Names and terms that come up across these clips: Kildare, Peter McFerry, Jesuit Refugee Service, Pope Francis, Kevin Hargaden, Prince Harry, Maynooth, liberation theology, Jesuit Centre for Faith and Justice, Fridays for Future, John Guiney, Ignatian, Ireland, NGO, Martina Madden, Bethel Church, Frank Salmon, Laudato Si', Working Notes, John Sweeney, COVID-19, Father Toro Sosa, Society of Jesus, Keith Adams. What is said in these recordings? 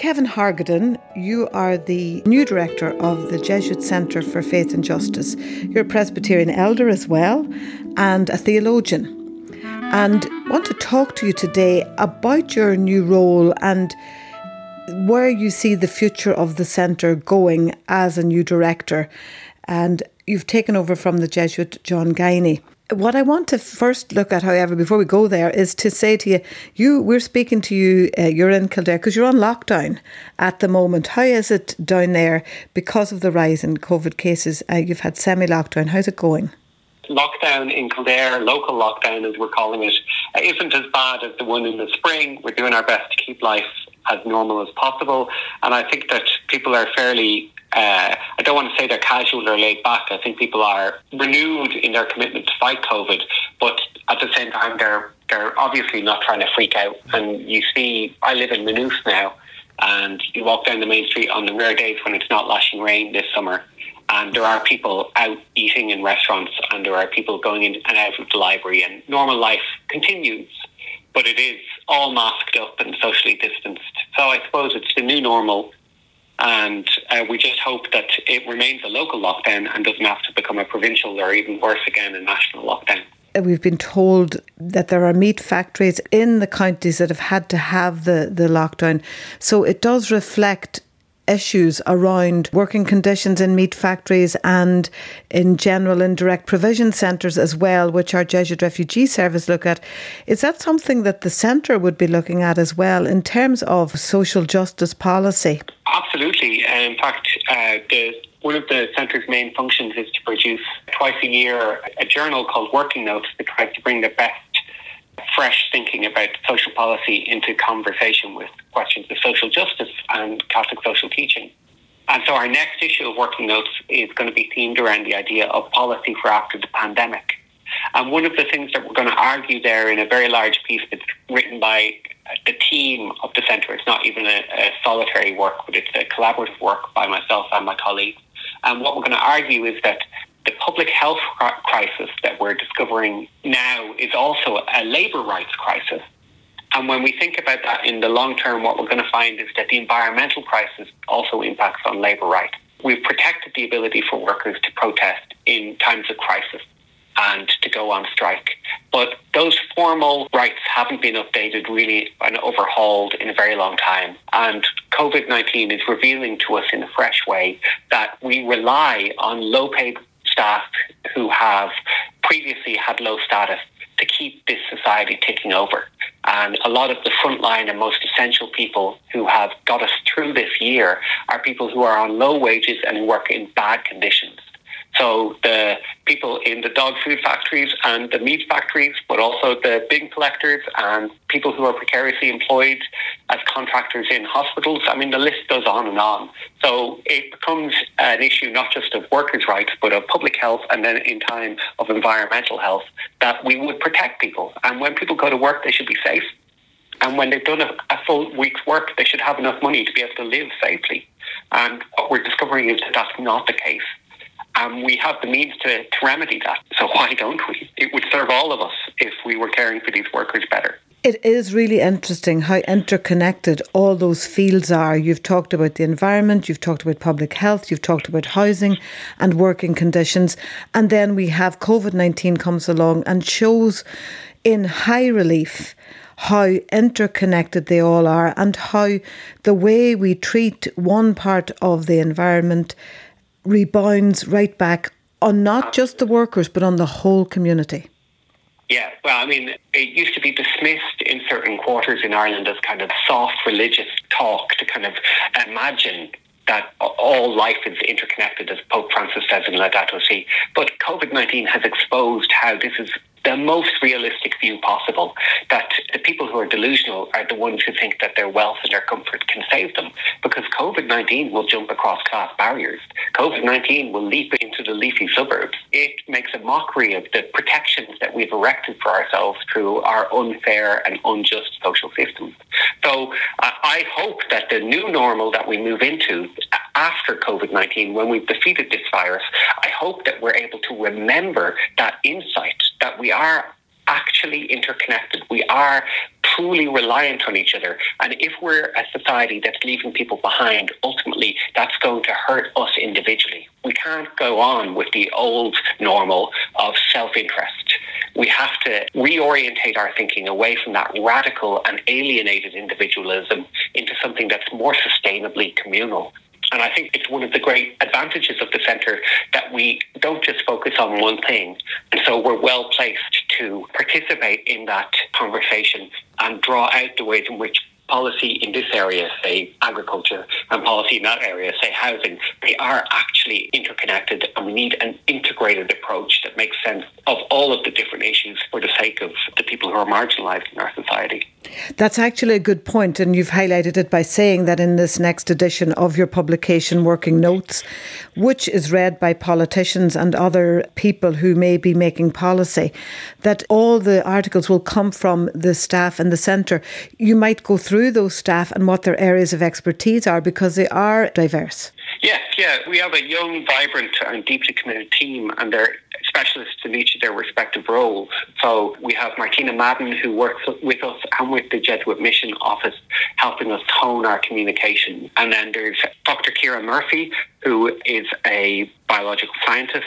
Kevin Hargaden, you are the new director of the Jesuit Centre for Faith and Justice. You're a Presbyterian elder as well and a theologian. And I want to talk to you today about your new role and where you see the future of the centre going as a new director. And you've taken over from the Jesuit John Guiney. What I want to first look at, however, before we go there, is to say to you, we're speaking to you, you're in Kildare, because you're on lockdown at the moment. How is it down there because of the rise in COVID cases? You've had semi-lockdown. How's it going? Lockdown in Kildare, local lockdown as we're calling it, isn't as bad as the one in the spring. We're doing our best to keep life as normal as possible. And I think that people are fairly... I don't want to say they're casual or laid back. I think people are renewed in their commitment to fight COVID, but at the same time, they're obviously not trying to freak out. And you see, I live in Maynooth now, and you walk down the main street on the rare days when it's not lashing rain this summer, and there are people out eating in restaurants, and there are people going in and out of the library, and normal life continues, but it is all masked up and socially distanced. So I suppose it's the new normal. And we just hope that it remains a local lockdown and doesn't have to become a provincial or even worse again, a national lockdown. We've been told that there are meat factories in the counties that have had to have the lockdown. So it does reflect issues around working conditions in meat factories and in general in direct provision centres as well, which our Jesuit Refugee Service look at. Is that something that the centre would be looking at as well in terms of social justice policy? Absolutely. In fact, one of the centre's main functions is to produce twice a year a journal called Working Notes that tries to bring the best fresh thinking about social policy into conversation with questions of social justice and Catholic social teaching. And so our next issue of Working Notes is going to be themed around the idea of policy for after the pandemic. And one of the things that we're going to argue there in a very large piece that's written by the team of the centre, it's not even a solitary work, but it's a collaborative work by myself and my colleagues. And what we're going to argue is that the public health crisis that we're discovering now is also a labour rights crisis. And when we think about that in the long term, what we're going to find is that the environmental crisis also impacts on labour rights. We've protected the ability for workers to protest in times of crisis and to go on strike. But those formal rights haven't been updated really and overhauled in a very long time. And COVID-19 is revealing to us in a fresh way that we rely on low-paid staff who have previously had low status to keep this society ticking over. And a lot of the frontline and most essential people who have got us through this year are people who are on low wages and who work in bad conditions. So the people in the dog food factories and the meat factories, but also the bin collectors and people who are precariously employed as contractors in hospitals. I mean, the list goes on and on. So it becomes an issue not just of workers' rights, but of public health and then in time of environmental health, that we would protect people. And when people go to work, they should be safe. And when they've done a full week's work, they should have enough money to be able to live safely. And what we're discovering is that that's not the case. And we have the means to remedy that. So why don't we? It would serve all of us if we were caring for these workers better. It is really interesting how interconnected all those fields are. You've talked about the environment, you've talked about public health, you've talked about housing and working conditions. And then we have COVID-19 comes along and shows in high relief how interconnected they all are and how the way we treat one part of the environment rebounds right back on not just the workers, but on the whole community. Yeah, well, I mean, it used to be dismissed in certain quarters in Ireland as kind of soft religious talk to kind of imagine that all life is interconnected, as Pope Francis says in Laudato Si'. But COVID-19 has exposed how this is the most realistic view possible, that the people who are delusional are the ones who think that their wealth and their comfort can save them, because COVID-19 will jump across class barriers. COVID-19 will leap into the leafy suburbs. It makes a mockery of the protections that we've erected for ourselves through our unfair and unjust social systems. So I hope that the new normal that we move into after COVID-19, when we've defeated this virus, I hope that we're able to remember that insight that we are actually interconnected. We are truly reliant on each other. And if we're a society that's leaving people behind, ultimately that's going to hurt us individually. We can't go on with the old normal of self-interest. We have to reorientate our thinking away from that radical and alienated individualism into something that's more sustainably communal. And I think it's one of the great advantages of the centre that we don't just focus on one thing. And so we're well placed to participate in that conversation and draw out the ways in which policy in this area, say agriculture, and policy in that area, say housing, they are actually interconnected, and we need an integrated approach that makes sense of all of the different issues for the sake of the people who are marginalised in our society. That's actually a good point, and you've highlighted it by saying that in this next edition of your publication, Working Notes, which is read by politicians and other people who may be making policy, that all the articles will come from the staff and the centre. You might go through those staff and what their areas of expertise are, because they are diverse. Yeah. We have a young, vibrant and deeply committed team, and they're specialists in each of their respective roles. So we have Martina Madden, who works with us and with the Jesuit Mission Office, helping us hone our communication. And then there's Dr. Ciara Murphy, who is a biological scientist,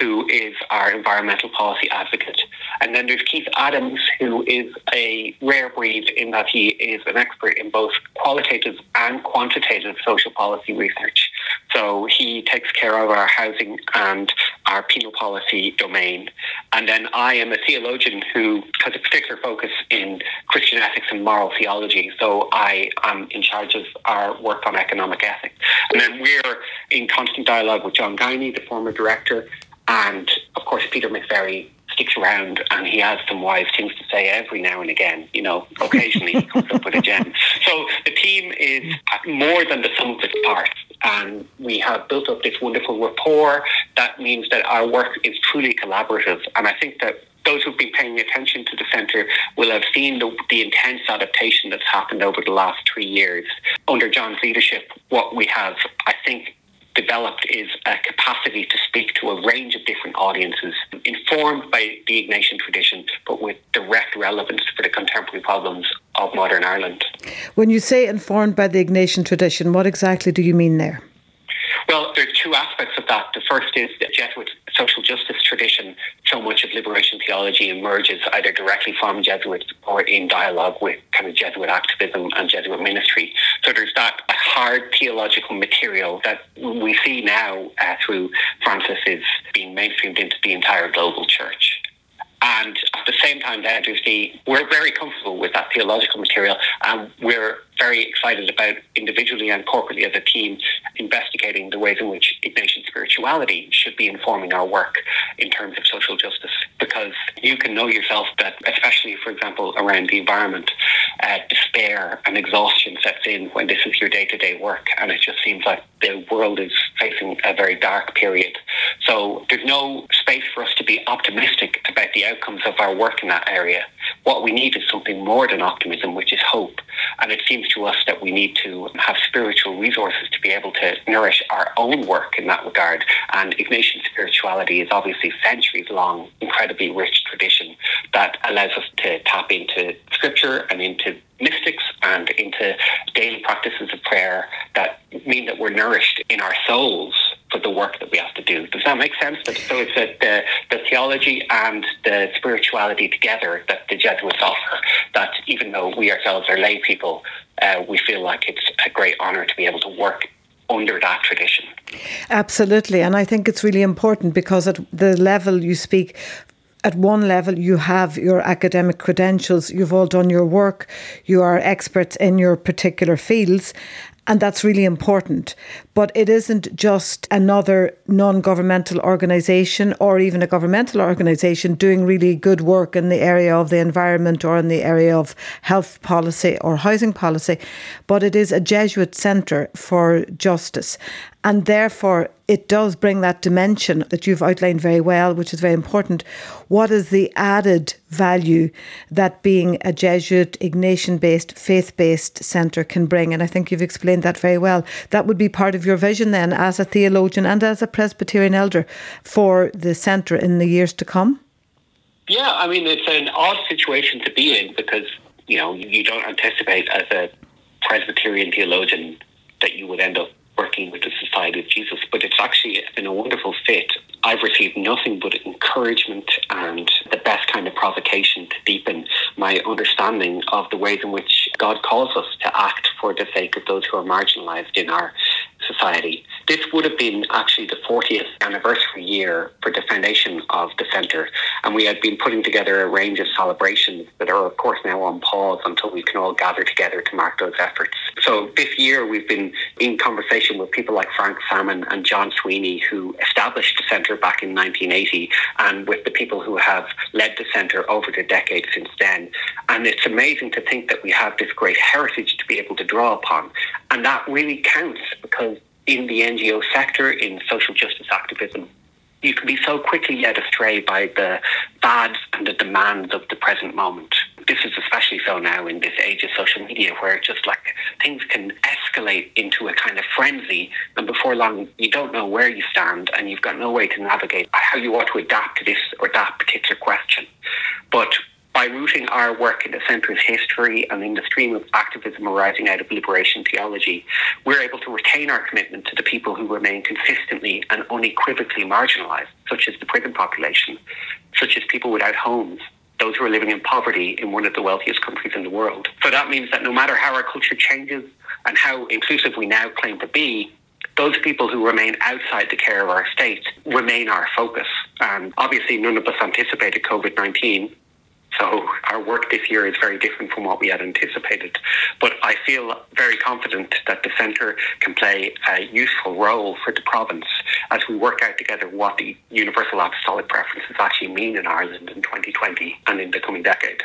who is our environmental policy advocate. And then there's Keith Adams, who is a rare breed in that he is an expert in both qualitative and quantitative social policy research. So he takes care of our housing and our penal policy domain. And then I am a theologian who has a particular focus in Christian ethics and moral theology. So I am in charge of our work on economic ethics. And then we're in constant dialogue with John Guiney, the former director, and of course Peter McFerry sticks around, and he has some wise things to say every now and again. You know, occasionally he comes up with a gem. So the team is more than the sum of its parts, and we have built up this wonderful rapport. That means that our work is truly collaborative, and I think that those who've been paying attention to the centre will have seen the intense adaptation that's happened over the last 3 years. Under John's leadership, what we have, I think, developed is a capacity to speak to a range of different audiences, informed by the Ignatian tradition, but with direct relevance for the contemporary problems of modern Ireland. When you say informed by the Ignatian tradition, what exactly do you mean there? Well, there are two aspects of that. The first is the Jesuit social justice tradition. So much of liberation theology emerges either directly from Jesuits or in dialogue with kind of Jesuit activism and Jesuit ministry. So there's that hard theological material that we see now through Francis is being mainstreamed into the entire global church. And at the same time, we're very comfortable with that theological material, and we're very excited about, individually and corporately as a team, investigating the ways in which Ignatian spirituality should be informing our work in terms of social justice. Because you can know yourself that, especially, for example, around the environment, despair and exhaustion sets in when this is your day-to-day work, and it just seems like the world is facing a very dark period. So there's no space for us to be optimistic about the outcomes of our work in that area. What we need is something more than optimism, which is hope. And it seems to us that we need to have spiritual resources to be able to nourish our own work in that regard. And Ignatian spirituality is obviously a centuries-long, incredibly rich tradition that allows us to tap into scripture and into mystics and into daily practices of prayer that mean that we're nourished in our souls for the work that we have to do. Does that make sense? So it's the theology and the spirituality together that the Jesuits offer, that even though we ourselves are lay people, we feel like it's a great honour to be able to work under that tradition. Absolutely, and I think it's really important, because at the level you speak, at one level, you have your academic credentials, you've all done your work, you are experts in your particular fields, and that's really important. But it isn't just another non-governmental organisation or even a governmental organisation doing really good work in the area of the environment or in the area of health policy or housing policy, but it is a Jesuit Centre for Justice. And therefore, it does bring that dimension that you've outlined very well, which is very important. What is the added value that being a Jesuit, Ignatian-based, faith-based centre can bring? And I think you've explained that very well. That would be part of your vision then, as a theologian and as a Presbyterian elder, for the centre in the years to come? Yeah, I mean, it's an odd situation to be in because, you know, you don't anticipate as a Presbyterian theologian that you would end up working with the Society of Jesus, but it's actually been a wonderful fit. I've received nothing but encouragement and the best kind of provocation to deepen my understanding of the ways in which God calls us to act for the sake of those who are marginalised in our society. This would have been actually the 40th anniversary year for the foundation of the centre, and we had been putting together a range of celebrations that are of course now on pause until we can all gather together to mark those efforts. So this year we've been in conversation with people like Frank Salmon and John Sweeney, who established the centre back in 1980, and with the people who have led the centre over the decade since then. And it's amazing to think that we have this great heritage to be able to draw upon, and that really counts, because in the NGO sector, in social justice activism, you can be so quickly led astray by the fads and the demands of the present moment. This is especially so now in this age of social media, where just like things can escalate into a kind of frenzy, and before long you don't know where you stand and you've got no way to navigate how you ought to adapt to this or that particular question. But by rooting our work in the centre's history and in the stream of activism arising out of liberation theology, we're able to retain our commitment to the people who remain consistently and unequivocally marginalised, such as the prison population, such as people without homes, those who are living in poverty in one of the wealthiest countries in the world. So that means that no matter how our culture changes and how inclusive we now claim to be, those people who remain outside the care of our state remain our focus. And obviously none of us anticipated COVID-19, so our work this year is very different from what we had anticipated. But I feel very confident that the centre can play a useful role for the province as we work out together what the universal apostolic preferences actually mean in Ireland in 2020 and in the coming decade.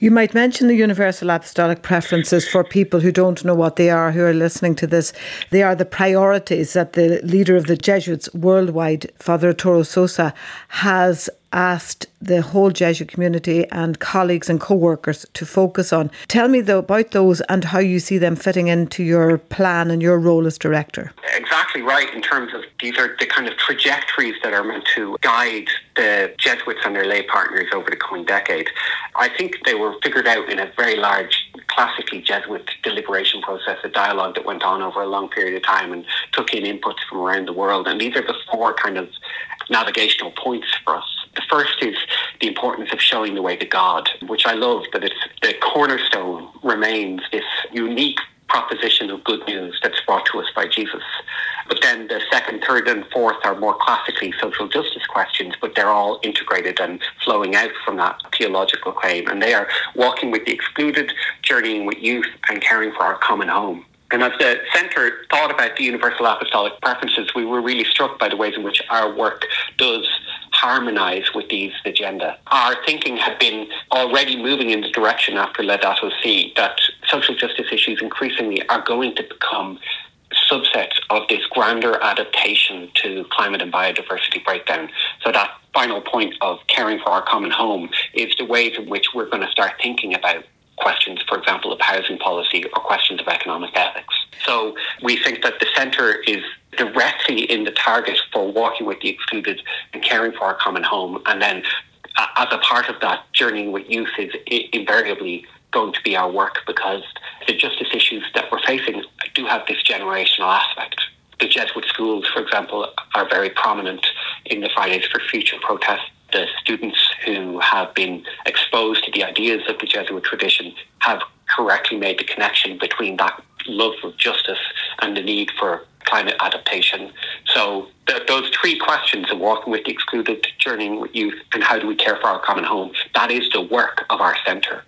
You might mention the universal apostolic preferences for people who don't know what they are, who are listening to this. They are the priorities that the leader of the Jesuits worldwide, Father Toro Sosa, has asked the whole Jesuit community and colleagues and co-workers to focus on. Tell me though about those and how you see them fitting into your plan and your role as director. Exactly right, in terms of these are the kind of trajectories that are meant to guide the Jesuits and their lay partners over the coming decade. I think they were figured out in a very large, classically Jesuit deliberation process, a dialogue that went on over a long period of time and took in inputs from around the world. And these are the four kind of navigational points for us. The first is the importance of showing the way to God, which I love, that it's the cornerstone remains this unique proposition of good news that's brought to us by Jesus. But then the second, third and fourth are more classically social justice questions, but they're all integrated and flowing out from that theological claim. And they are walking with the excluded, journeying with youth and caring for our common home. And as the centre thought about the universal apostolic preferences, we were really struck by the ways in which our work does harmonise with these agenda. Our thinking had been already moving in the direction after Laudato Si' that social justice issues increasingly are going to become subsets of this grander adaptation to climate and biodiversity breakdown. So that final point of caring for our common home is the ways in which we're going to start thinking about questions, for example, of housing policy or questions of economic ethics. So we think that the centre is directly in the target for walking with the excluded and caring for our common home. And then as a part of that, journeying with youth is invariably going to be our work, because the justice issues that we're facing do have this generational aspect. The Jesuit schools, for example, are very prominent in the Fridays for Future protests. The students who have been exposed to the ideas of the Jesuit tradition have correctly made the connection between that love of justice and the need for climate adaptation. So those three questions of walking with the excluded, journeying with youth, and how do we care for our common home, that is the work of our centre.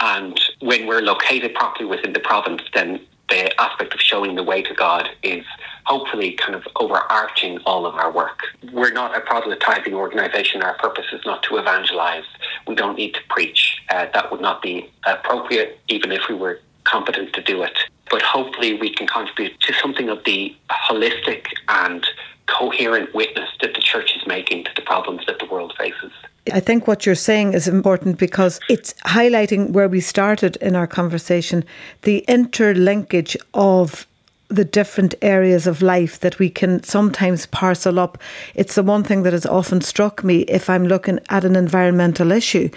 And when we're located properly within the province, then the aspect of showing the way to God is hopefully kind of overarching all of our work. We're not a proselytizing organisation. Our purpose is not to evangelise. We don't need to preach. That would not be appropriate, even if we were competent to do it. But hopefully we can contribute to something of the holistic and coherent witness that the church is making to the problems that the world faces. I think what you're saying is important, because it's highlighting where we started in our conversation, the interlinkage of the different areas of life that we can sometimes parcel up. It's the one thing that has often struck me if I'm looking at an environmental issue.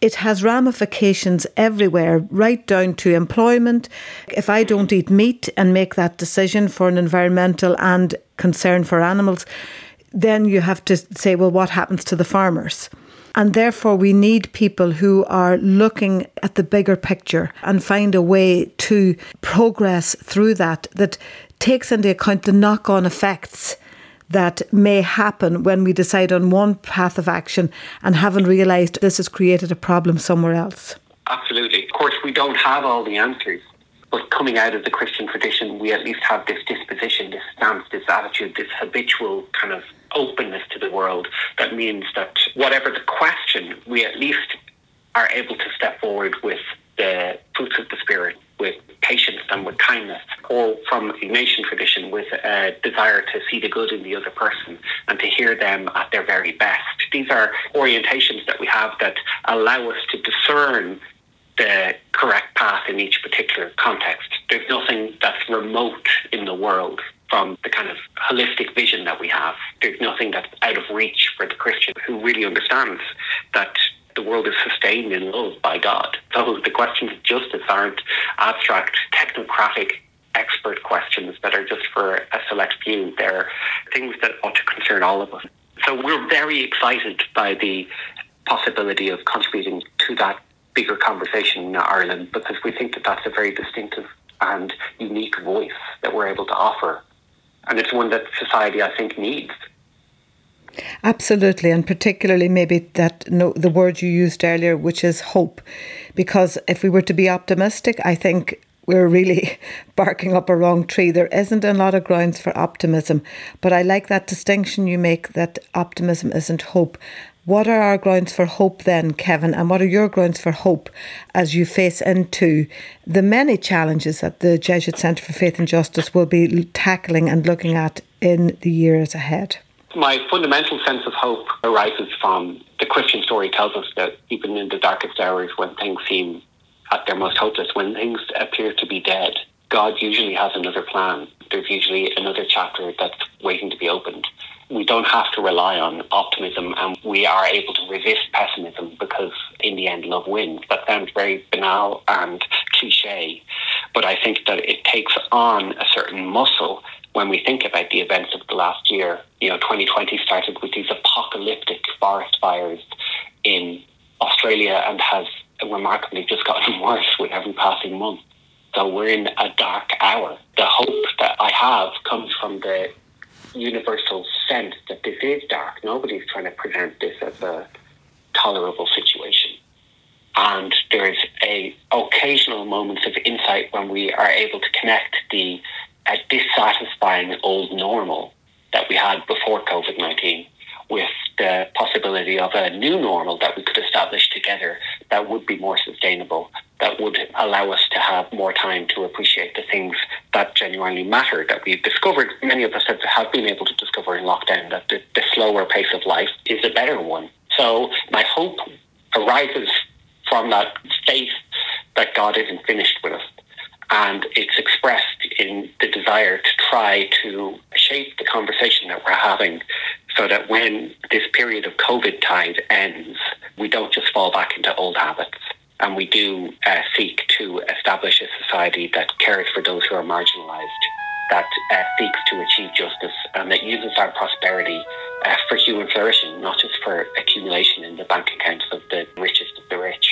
It has ramifications everywhere, right down to employment. If I don't eat meat and make that decision for an environmental and concern for animals, then you have to say, well, what happens to the farmers? And therefore, we need people who are looking at the bigger picture and find a way to progress through that takes into account the knock-on effects that may happen when we decide on one path of action and haven't realised this has created a problem somewhere else. Absolutely. Of course, we don't have all the answers, but coming out of the Christian tradition, we at least have this disposition, this stance, this attitude, this habitual kind of openness to the world. That means that whatever the question, we at least are able to step forward with the fruits of the Spirit, with patience and with kindness, or from Ignatian tradition, with a desire to see the good in the other person and to hear them at their very best. These are orientations that we have that allow us to discern the correct path in each particular context. There's nothing that's remote in the world from the kind of holistic vision that we have. There's nothing that's out of reach for the Christian who really understands that the world is sustained in love by God. So the questions of justice aren't abstract, technocratic, expert questions that are just for a select few. They're things that ought to concern all of us. So we're very excited by the possibility of contributing to that bigger conversation in Ireland, because we think that that's a very distinctive and unique voice that we're able to offer. And it's one that society, I think, needs. Absolutely, and particularly maybe the word you used earlier, which is hope. Because if we were to be optimistic, I think we're really barking up a wrong tree. There isn't a lot of grounds for optimism. But I like that distinction you make, that optimism isn't hope. What are our grounds for hope then, Kevin? And what are your grounds for hope as you face into the many challenges that the Jesuit Centre for Faith and Justice will be tackling and looking at in the years ahead? My fundamental sense of hope arises from the Christian story tells us that even in the darkest hours, when things seem at their most hopeless, when things appear to be dead, God usually has another plan. There's usually another chapter that's waiting to be opened. We don't have to rely on optimism, and we are able to resist pessimism, because in the end, love wins. That sounds very banal and cliche, but I think that it takes on a certain muscle when we think about the events of the last year. 2020 started with these apocalyptic forest fires in Australia and has remarkably just gotten worse with every passing month. So we're in a dark hour. The hope that I have comes from the universal sense that this is dark. Nobody's trying to present this as a tolerable situation. And there is occasional moments of insight when we are able to connect a dissatisfying old normal that we had before COVID-19 with the possibility of a new normal that we could establish together that would be more sustainable, that would allow us to have more time to appreciate the things that genuinely matter, that we've discovered, many of us have been able to discover in lockdown, that the slower pace of life is a better one. So my hope arises from that faith that God isn't finished with us. And it's expressed in the desire to try to shape the conversation that we're having so that when this period of COVID tide ends, we don't just fall back into old habits. And we do seek to establish a society that cares for those who are marginalised, that seeks to achieve justice, and that uses our prosperity for human flourishing, not just for accumulation in the bank accounts of the richest of the rich.